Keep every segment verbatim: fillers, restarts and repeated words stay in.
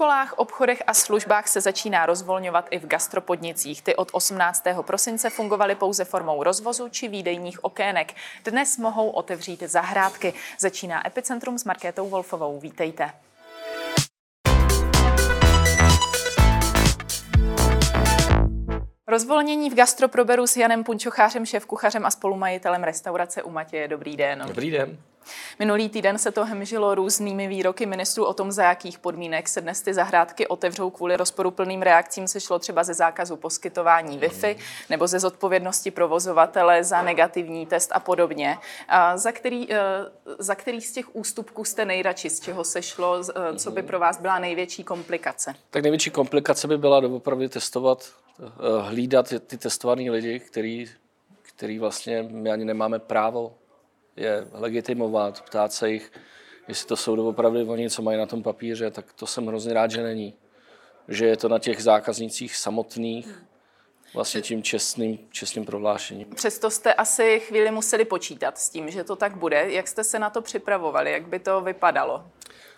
školách, obchodech a službách se začíná rozvolňovat i v gastropodnicích. Ty od osmnáctého prosince fungovaly pouze formou rozvozu či výdejních okének. Dnes mohou otevřít zahrádky. Začíná Epicentrum s Markétou Wolfovou. Vítejte. Rozvolnění v gastro proberu s Janem Punčochářem, šéfkuchařem a spolumajitelem restaurace U Matěje. Dobrý den. Dobrý den. Minulý týden se to hemžilo různými výroky ministrů o tom, za jakých podmínek se dnes ty zahrádky otevřou. Kvůli rozporuplným reakcím se šlo třeba ze zákazu poskytování Wi-Fi nebo ze zodpovědnosti provozovatele za negativní test a podobně. A za, který, za který z těch ústupků jste nejradši, z čeho se šlo, co by pro vás byla největší komplikace? Tak největší komplikace by byla doopravdy testovat, hlídat ty testovaný lidi, který, který vlastně my ani nemáme právo je legitimovat, ptát se jich, jestli to jsou doopravdy oni, co mají na tom papíře, tak to jsem hrozně rád, že není. Že je to na těch zákaznicích samotných, vlastně tím čestným, čestným prohlášením. Přesto jste asi chvíli museli počítat s tím, že to tak bude. Jak jste se na to připravovali? Jak by to vypadalo?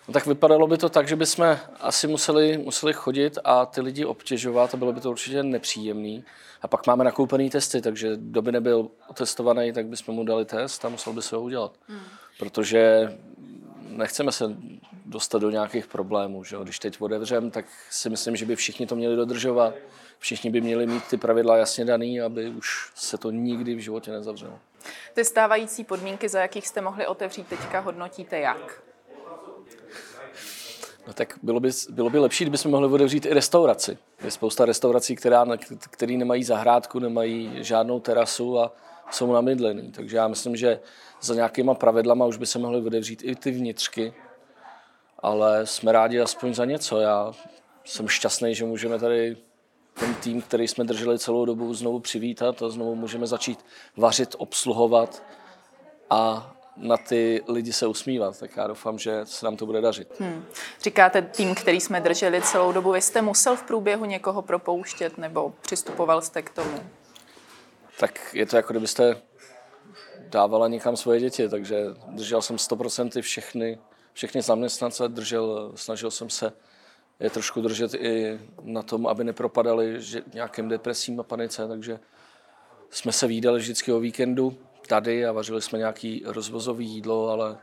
No tak vypadalo by to tak, že bychom asi museli, museli chodit a ty lidi obtěžovat a bylo by to určitě nepříjemný. A pak máme nakoupený testy, takže kdo by nebyl otestovaný, tak bychom mu dali test a musel by se ho udělat. Hmm. Protože nechceme se dostat do nějakých problémů. Že? Když teď odevřem, tak si myslím, že by všichni to měli dodržovat. Všichni by měli mít ty pravidla jasně daný, aby už se to nikdy v životě nezavřelo. Ty stávající podmínky, za jakých jste mohli otevřít, teďka hodnotíte jak? No tak bylo by, bylo by lepší, kdybychom mohli otevřít i restauraci. Je spousta restaurací, která, který nemají zahrádku, nemají žádnou terasu a jsou namydlený. Takže já myslím, že za nějakýma pravidlama už by se mohly otevřít i ty vnitřky, ale jsme rádi aspoň za něco. Já jsem šťastný, že můžeme tady ten tým, který jsme drželi celou dobu, znovu přivítat a znovu můžeme začít vařit, obsluhovat a na ty lidi se usmívat, tak já doufám, že se nám to bude dařit. Hmm. Říkáte tým, který jsme drželi celou dobu, vy jste musel v průběhu někoho propouštět nebo přistupoval jste k tomu? Tak je to jako kdybyste dávala někam svoje děti, takže držel jsem sto procent všechny, všechny zaměstnance, držel, snažil jsem se je trošku držet i na tom, aby nepropadali nějakým depresím a panice, takže jsme se vídali vždycky o víkendu tady a vařili jsme nějaké rozvozové jídlo, ale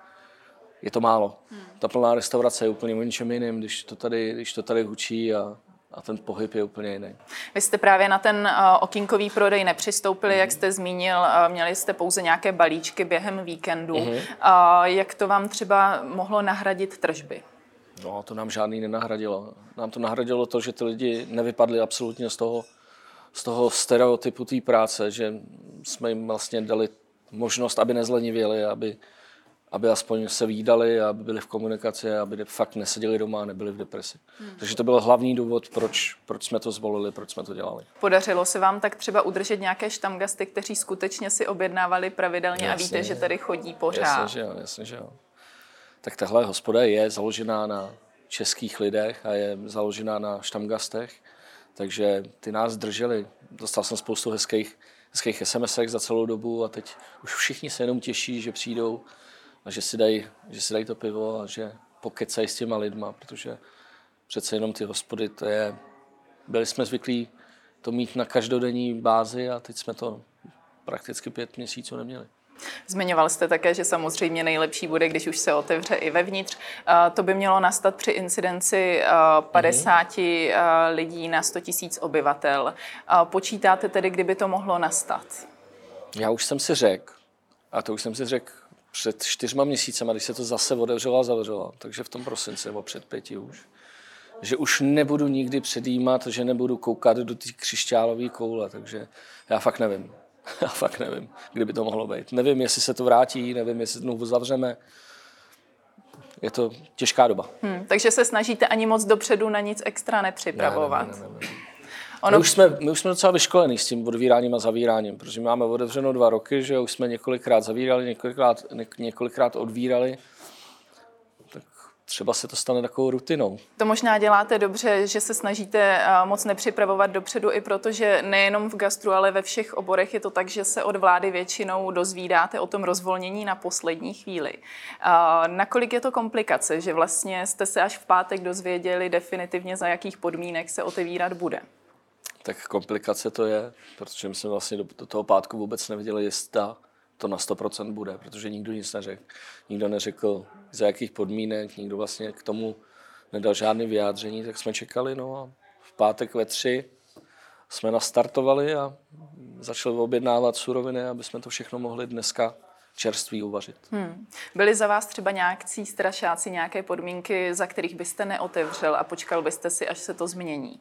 je to málo. Hmm. Ta plná restaurace je úplně o ničem jiným, když to tady, když to tady hučí a, a ten pohyb je úplně jiný. Vy jste právě na ten uh, okinkový prodej nepřistoupili, hmm. jak jste zmínil, uh, měli jste pouze nějaké balíčky během víkendu. Hmm. Uh, jak to vám třeba mohlo nahradit tržby? No, to nám žádný nenahradilo. Nám to nahradilo to, že ty lidi nevypadli absolutně z toho, z toho stereotypu té práce, že jsme jim vlastně dali možnost, aby nezlenivěli, aby, aby aspoň se vídali, aby byli v komunikaci, aby fakt neseděli doma a nebyli v depresi. Hmm. Takže to byl hlavní důvod, proč, proč jsme to zvolili, proč jsme to dělali. Podařilo se vám tak třeba udržet nějaké štamgasty, kteří skutečně si objednávali pravidelně jasně, a víte, že tady chodí pořád? Jasně, že jo, jasně, že jo. Tak tahle hospoda je založená na českých lidech a je založená na štamgastech, takže ty nás drželi. Dostal jsem spoustu hezkých hezkých es em esek za celou dobu a teď už všichni se jenom těší, že přijdou a že si dají, že si dají to pivo a že pokecají s těma lidma, protože přece jenom ty hospody, to je, byli jsme zvyklí to mít na každodenní bázi a teď jsme to prakticky pět měsíců neměli. Zmiňoval jste také, že samozřejmě nejlepší bude, když už se otevře i vevnitř. To by mělo nastat při incidenci padesát mm. lidí na sto tisíc obyvatel. Počítáte tedy, kdyby to mohlo nastat? Já už jsem si řekl, a to už jsem si řekl před čtyřma měsícema, když se to zase otevřelo a zavřelo, takže v tom prosinci nebo před pěti už, že už nebudu nikdy předjímat, že nebudu koukat do té křišťálové koule, takže já fakt nevím. Já fakt nevím, kdyby to mohlo být. Nevím, jestli se to vrátí, nevím, jestli znovu zavřeme. Je to těžká doba. Hmm, takže se snažíte ani moc dopředu na nic extra nepřipravovat. Ne, ne, ne, ne, ne. Ono... My, už jsme, my už jsme docela vyškolení s tím odvíráním a zavíráním, protože máme otevřeno dva roky, že už jsme několikrát zavírali, několikrát, několikrát odvírali. Tak třeba se to stane takovou rutinou. To možná děláte dobře, že se snažíte moc nepřipravovat dopředu, i protože nejenom v gastru, ale ve všech oborech je to tak, že se od vlády většinou dozvídáte o tom rozvolnění na poslední chvíli. Nakolik je to komplikace, že vlastně jste se až v pátek dozvěděli definitivně, za jakých podmínek se otevírat bude? Tak komplikace to je, protože my jsme vlastně do toho pátku vůbec nevěděli, jestli ta to na sto procent bude, protože nikdo nic neřekl. Nikdo neřekl, za jakých podmínek, nikdo vlastně k tomu nedal žádné vyjádření, tak jsme čekali. No a v pátek ve tři jsme nastartovali a začali objednávat suroviny, aby jsme to všechno mohli dneska čerství uvařit. Hmm. Byly za vás třeba nějakcí strašáci, nějaké podmínky, za kterých byste neotevřel a počkal byste si, až se to změní?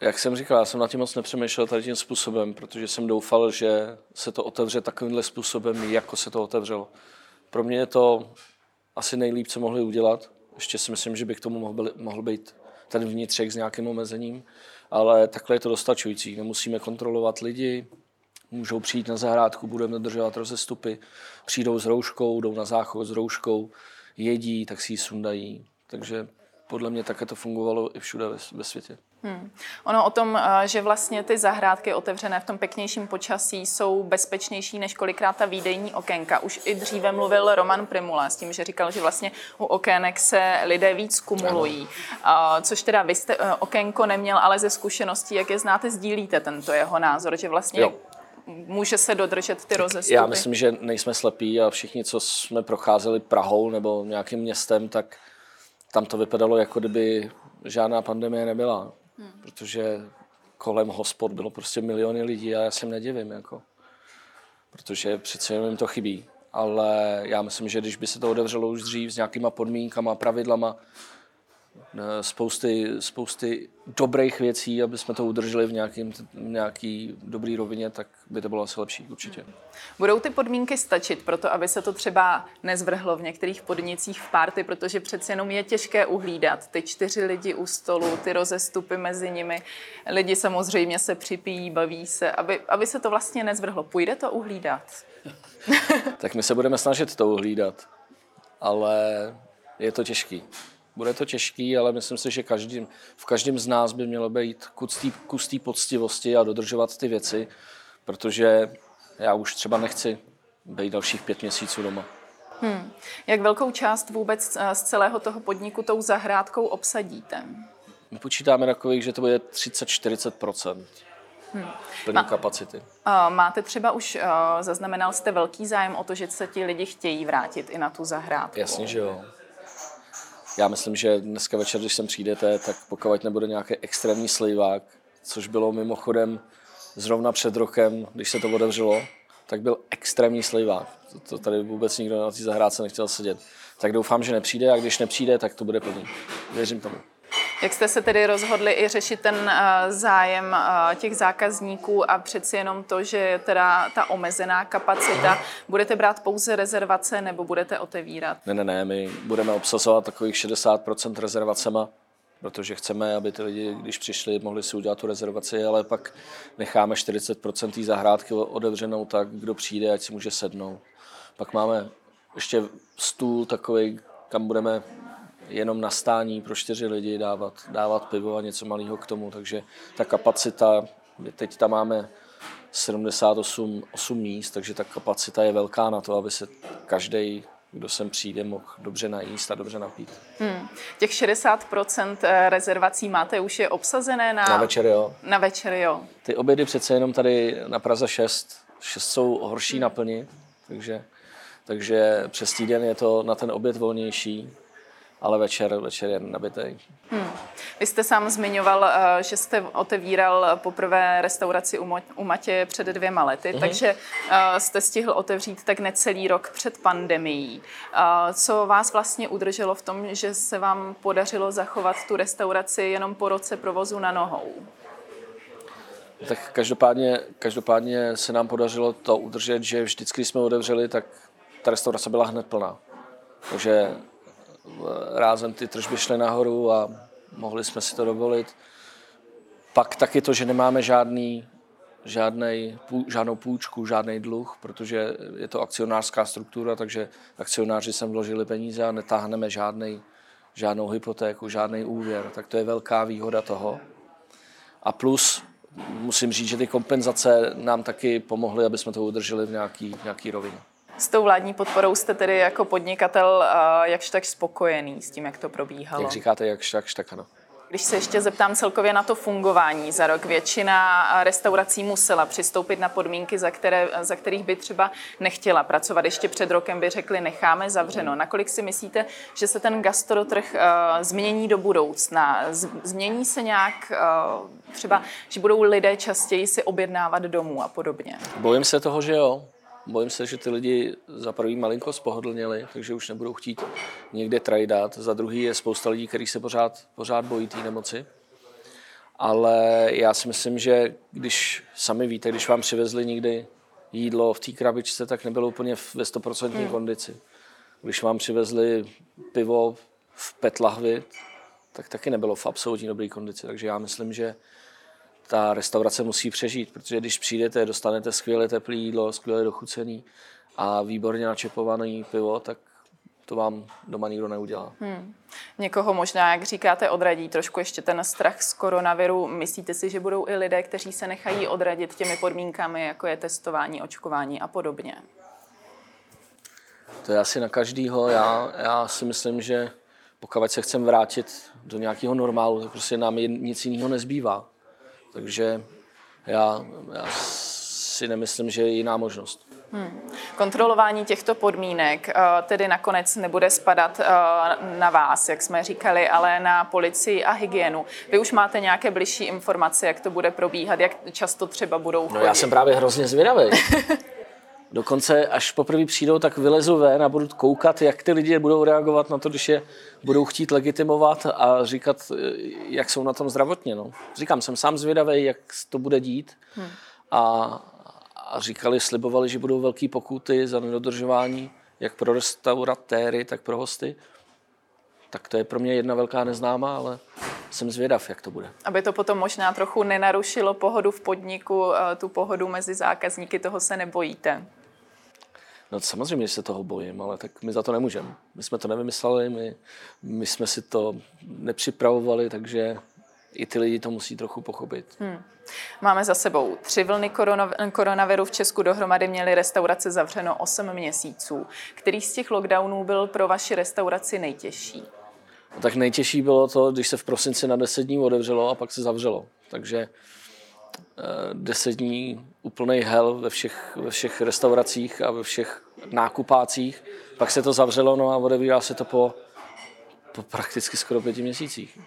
Jak jsem říkal, já jsem na tím moc nepřemýšlel tady tím způsobem, protože jsem doufal, že se to otevře takovýmhle způsobem, jako se to otevřelo. Pro mě je to asi nejlíp, co mohli udělat. Ještě si myslím, že by k tomu mohl být ten vnitřek s nějakým omezením, ale takhle je to dostačující. Nemusíme kontrolovat lidi, můžou přijít na zahrádku, budeme dodržovat rozestupy, přijdou s rouškou, jdou na záchod s rouškou, jedí, tak si ji sundají. Takže podle mě také to fungovalo i všude ve, ve světě. Hmm. Ono o tom, že vlastně ty zahrádky otevřené v tom pěknějším počasí jsou bezpečnější než kolikrát ta výdejní okénka. Už i dříve mluvil Roman Primula s tím, že říkal, že vlastně u okének se lidé víc kumulují. Ano. Což teda vy jste okénko neměl, ale ze zkušeností, jak je znáte, sdílíte tento jeho názor, že vlastně jo. Může se dodržet ty rozestupy. Já myslím, že nejsme slepí a všichni, co jsme procházeli Prahou nebo nějakým městem, tak tam to vypadalo, jako kdyby žádná pandemie nebyla. Hmm. Protože kolem hospod bylo prostě miliony lidí a já se jim nedivím, jako. Protože přece jim to chybí. Ale já myslím, že když by se to otevřelo už dřív s nějakýma podmínkama, pravidlama, spousty, spousty dobrých věcí, aby jsme to udrželi v nějakým, nějaký dobrý rovině, tak by to bylo asi lepší, určitě. Hmm. Budou ty podmínky stačit pro to, aby se to třeba nezvrhlo v některých podnicích v párty, protože přece jenom je těžké uhlídat ty čtyři lidi u stolu, ty rozestupy mezi nimi, lidi samozřejmě se připijí, baví se, aby, aby se to vlastně nezvrhlo. Půjde to uhlídat? Tak my se budeme snažit to uhlídat, ale je to těžký. Bude to těžký, ale myslím si, že každý, v každém z nás by mělo být kus té poctivosti a dodržovat ty věci, protože já už třeba nechci být dalších pět měsíců doma. Hmm. Jak velkou část vůbec z celého toho podniku tou zahrádkou obsadíte? My počítáme takových, že to bude třicet až čtyřicet procent. Hmm. Plný kapacity. Máte třeba už, zaznamenal jste velký zájem o to, že se ti lidi chtějí vrátit i na tu zahrádku? Jasně, že jo. Já myslím, že dneska večer, když sem přijdete, tak pokud nebude nějaký extrémní slejvák, což bylo mimochodem zrovna před rokem, když se to otevřelo, tak byl extrémní slejvák. To, to tady vůbec nikdo na té zahrádce nechtěl sedět. Tak doufám, že nepřijde, a když nepřijde, tak to bude plný. Věřím tomu. Jak jste se tedy rozhodli i řešit ten zájem těch zákazníků a přeci jenom to, že teda ta omezená kapacita, budete brát pouze rezervace nebo budete otevírat? Ne, ne, ne, my budeme obsazovat takových šedesát procent rezervacema, protože chceme, aby ty lidi, když přišli, mohli si udělat tu rezervaci, ale pak necháme čtyřicet procent té zahrádky otevřenou, tak kdo přijde, ať si může sednout. Pak máme ještě stůl takový, kam budeme jenom na stání pro čtyři lidi dávat, dávat pivo a něco malého k tomu. Takže ta kapacita, teď tam máme sedmdesát osm míst, takže ta kapacita je velká na to, aby se každý, kdo sem přijde, mohl dobře najíst a dobře napít. Hmm. Těch šedesát procent rezervací máte už je obsazené na... Na večer, jo. Na večer, jo. Ty obědy přece jenom tady na Praze šest, šest jsou horší hmm. naplnit, takže, takže přes týden je to na ten oběd volnější. Ale večer, večer je nabitej. Hmm. Vy jste sám zmiňoval, že jste otevíral poprvé restauraci u Matěje před dvěma lety, mm-hmm. takže jste stihl otevřít tak necelý rok před pandemií. Co vás vlastně udrželo v tom, že se vám podařilo zachovat tu restauraci jenom po roce provozu na nohou? Tak každopádně, každopádně se nám podařilo to udržet, že vždycky, když jsme otevřeli, tak ta restaurace byla hned plná. Takže rázem ty tržby šly nahoru a mohli jsme si to dovolit. Pak taky to, že nemáme žádný žádnej, žádnou půjčku, žádný dluh, protože je to akcionářská struktura, takže akcionáři sem vložili peníze a netáhneme žádnej, žádnou hypotéku, žádný úvěr, tak to je velká výhoda toho. A plus musím říct, že ty kompenzace nám taky pomohly, aby jsme to udrželi v nějaký, nějaký rovině. S tou vládní podporou jste tedy jako podnikatel jakž tak spokojený s tím, jak to probíhalo? Jak říkáte, jakž tak, tak ano. Když se ještě zeptám celkově na to fungování za rok, většina restaurací musela přistoupit na podmínky, za, které, za kterých by třeba nechtěla pracovat. Ještě před rokem by řekli, necháme zavřeno. Nakolik si myslíte, že se ten gastrotrh uh, změní do budoucna? Z- změní se nějak uh, třeba, že budou lidé častěji si objednávat domů a podobně? Bojím se toho, že jo. Bojím se, že ty lidi za prvý malinko spohodlněli, takže už nebudou chtít někde trajdat. Za druhý je spousta lidí, kteří se pořád, pořád bojí té nemoci. Ale já si myslím, že když sami víte, když vám přivezli někdy jídlo v té krabičce, tak nebylo úplně ve stoprocentní hmm. kondici. Když vám přivezli pivo v pet lahvi, tak taky nebylo v absolutní dobré kondici. Takže já myslím, že ta restaurace musí přežít, protože když přijdete, dostanete skvělé teplé jídlo, skvěle dochucený a výborně načepovaný pivo, tak to vám doma nikdo neudělá. Hmm. Někoho možná, jak říkáte, odradí trošku ještě ten strach z koronaviru. Myslíte si, že budou i lidé, kteří se nechají odradit těmi podmínkami, jako je testování, očkování a podobně? To je asi na každýho. Já, já si myslím, že pokud se chceme vrátit do nějakého normálu, tak prostě nám nic jiného nezbývá. Takže já, já si nemyslím, že je jiná možnost. Hmm. Kontrolování těchto podmínek tedy nakonec nebude spadat na vás, jak jsme říkali, ale na policii a hygienu. Vy už máte nějaké bližší informace, jak to bude probíhat, jak často třeba budou chodit? No já jsem právě hrozně zvědavý. Dokonce až poprvé přijdou, tak vylezu ven a budu koukat, jak ty lidi budou reagovat na to, když je budou chtít legitimovat a říkat, jak jsou na tom zdravotně. No. Říkám, jsem sám zvědavý, jak to bude dít. Hmm. A, a říkali, slibovali, že budou velké pokuty za nedodržování, jak pro restauratéry, tak pro hosty. Tak to je pro mě jedna velká neznámá, ale jsem zvědav, jak to bude. Aby to potom možná trochu nenarušilo pohodu v podniku, tu pohodu mezi zákazníky, toho se nebojíte. No samozřejmě, že se toho bojím, ale tak my za to nemůžeme. My jsme to nevymysleli, my, my jsme si to nepřipravovali, takže i ty lidi to musí trochu pochopit. Hmm. Máme za sebou tři vlny koronaviru. V Česku dohromady měly restaurace zavřeno osm měsíců. Který z těch lockdownů byl pro vaši restauraci nejtěžší? No, tak nejtěžší bylo to, když se v prosinci na deset dní otevřelo a pak se zavřelo. Takže deset dní úplnej hel ve všech, ve všech restauracích a ve všech nákupácích. Pak se to zavřelo, no a odevírá se to po, po prakticky skoro pěti měsících.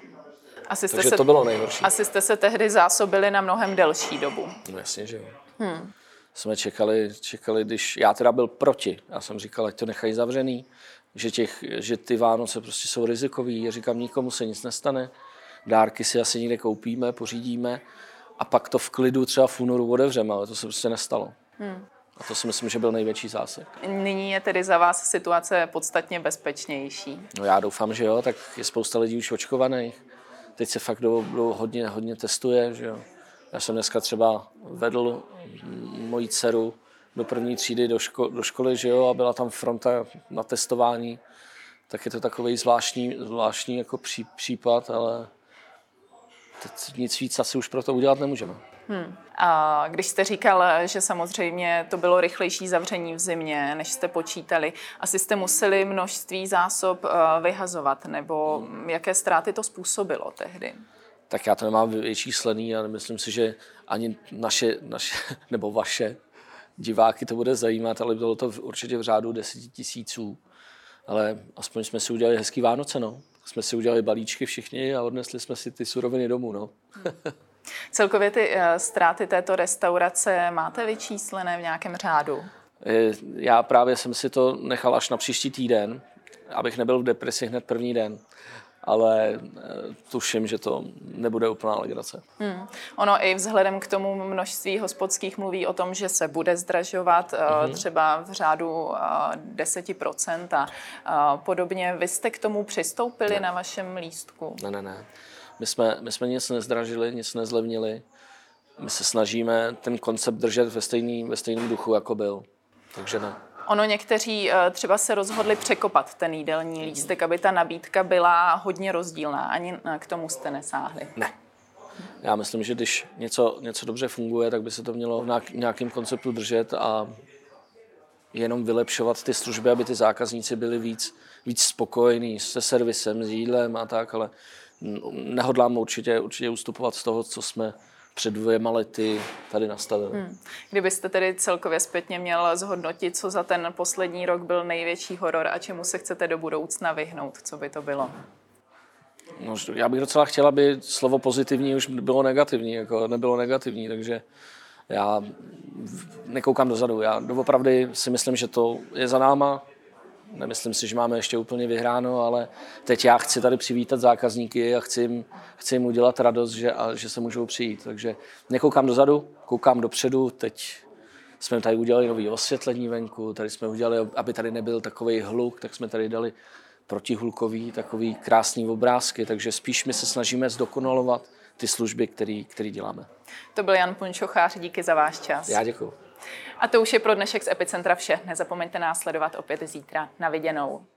Asi jste Takže se, to bylo nejhorší. Asi jste se tehdy zásobili na mnohem delší dobu. No jasně, že jo. Hmm. Jsme čekali, čekali, když... Já teda byl proti. Já jsem říkal, ať to nechají zavřený, že, těch, že ty Vánoce prostě jsou rizikový. Já říkám, nikomu se nic nestane. Dárky si asi někde koupíme, pořídíme. A pak to v klidu třeba v únoru otevřeme, ale to se prostě nestalo. Hmm. A to si myslím, že byl největší zásek. Nyní je tedy za vás situace podstatně bezpečnější. No já doufám, že jo. Tak je spousta lidí už očkovaných. Teď se fakt do, do, hodně, hodně testuje, že jo. Já jsem dneska třeba vedl moji dceru do první třídy do, ško, do školy, že jo, a byla tam fronta na testování. Tak je to takový zvláštní, zvláštní jako pří, případ, ale teď nic víc asi už pro to udělat nemůžeme. Hmm. A když jste říkal, že samozřejmě to bylo rychlejší zavření v zimě, než jste počítali, asi jste museli množství zásob vyhazovat, nebo jaké ztráty to způsobilo tehdy? Tak já to nemám vyčíslený a myslím si, že ani naše, naše nebo vaše diváky to bude zajímat, ale bylo to určitě v řádu deseti tisíců. Ale aspoň jsme si udělali hezký Vánoce, no. Jsme si udělali balíčky všichni a odnesli jsme si ty suroviny domů, no. Hmm. Celkově ty ztráty této restaurace máte vyčíslené v nějakém řádu? Já právě jsem si to nechal až na příští týden, abych nebyl v depresi hned první den. Ale tuším, že to nebude úplná legrace. Hmm. Ono i vzhledem k tomu množství hospodských mluví o tom, že se bude zdražovat mm-hmm. třeba v řádu deset procent a podobně. Vy jste k tomu přistoupili ne. na vašem lístku? Ne, ne, ne. My jsme, my jsme nic nezdražili, nic nezlevnili. my se snažíme ten koncept držet ve stejném ve stejném duchu, jako byl. Takže ne. Ono někteří třeba se rozhodli překopat ten jídelní lístek, aby ta nabídka byla hodně rozdílná. Ani k tomu jste nesáhli. Ne. Já myslím, že když něco, něco dobře funguje, tak by se to mělo v nějakém konceptu držet a jenom vylepšovat ty služby, aby ty zákazníci byli víc, víc spokojení se servisem, s jídlem a tak, ale nehodlám určitě, určitě ustupovat z toho, co jsme před dvěma lety tady nastavili. Hmm. Kdybyste tedy celkově zpětně měl zhodnotit, co za ten poslední rok byl největší horor a čemu se chcete do budoucna vyhnout, co by to bylo? No, já bych docela chtěla, aby slovo pozitivní už bylo negativní, jako nebylo negativní, takže já nekoukám dozadu. Já doopravdy si myslím, že to je za náma. Nemyslím si, že máme ještě úplně vyhráno, ale teď já chci tady přivítat zákazníky a chci jim, chci jim udělat radost, že, a, že se můžou přijít. Takže nekoukám dozadu, koukám dopředu. Teď jsme tady udělali nový osvětlení venku, tady jsme udělali, aby tady nebyl takovej hluk, tak jsme tady dali protihlukový, takový krásný obrázky, takže spíš my se snažíme zdokonalovat ty služby, který, který děláme. To byl Jan Punčochář, díky za váš čas. Já děkuju. A to už je pro dnešek z Epicentra vše. Nezapomeňte nás sledovat opět zítra. Na viděnou.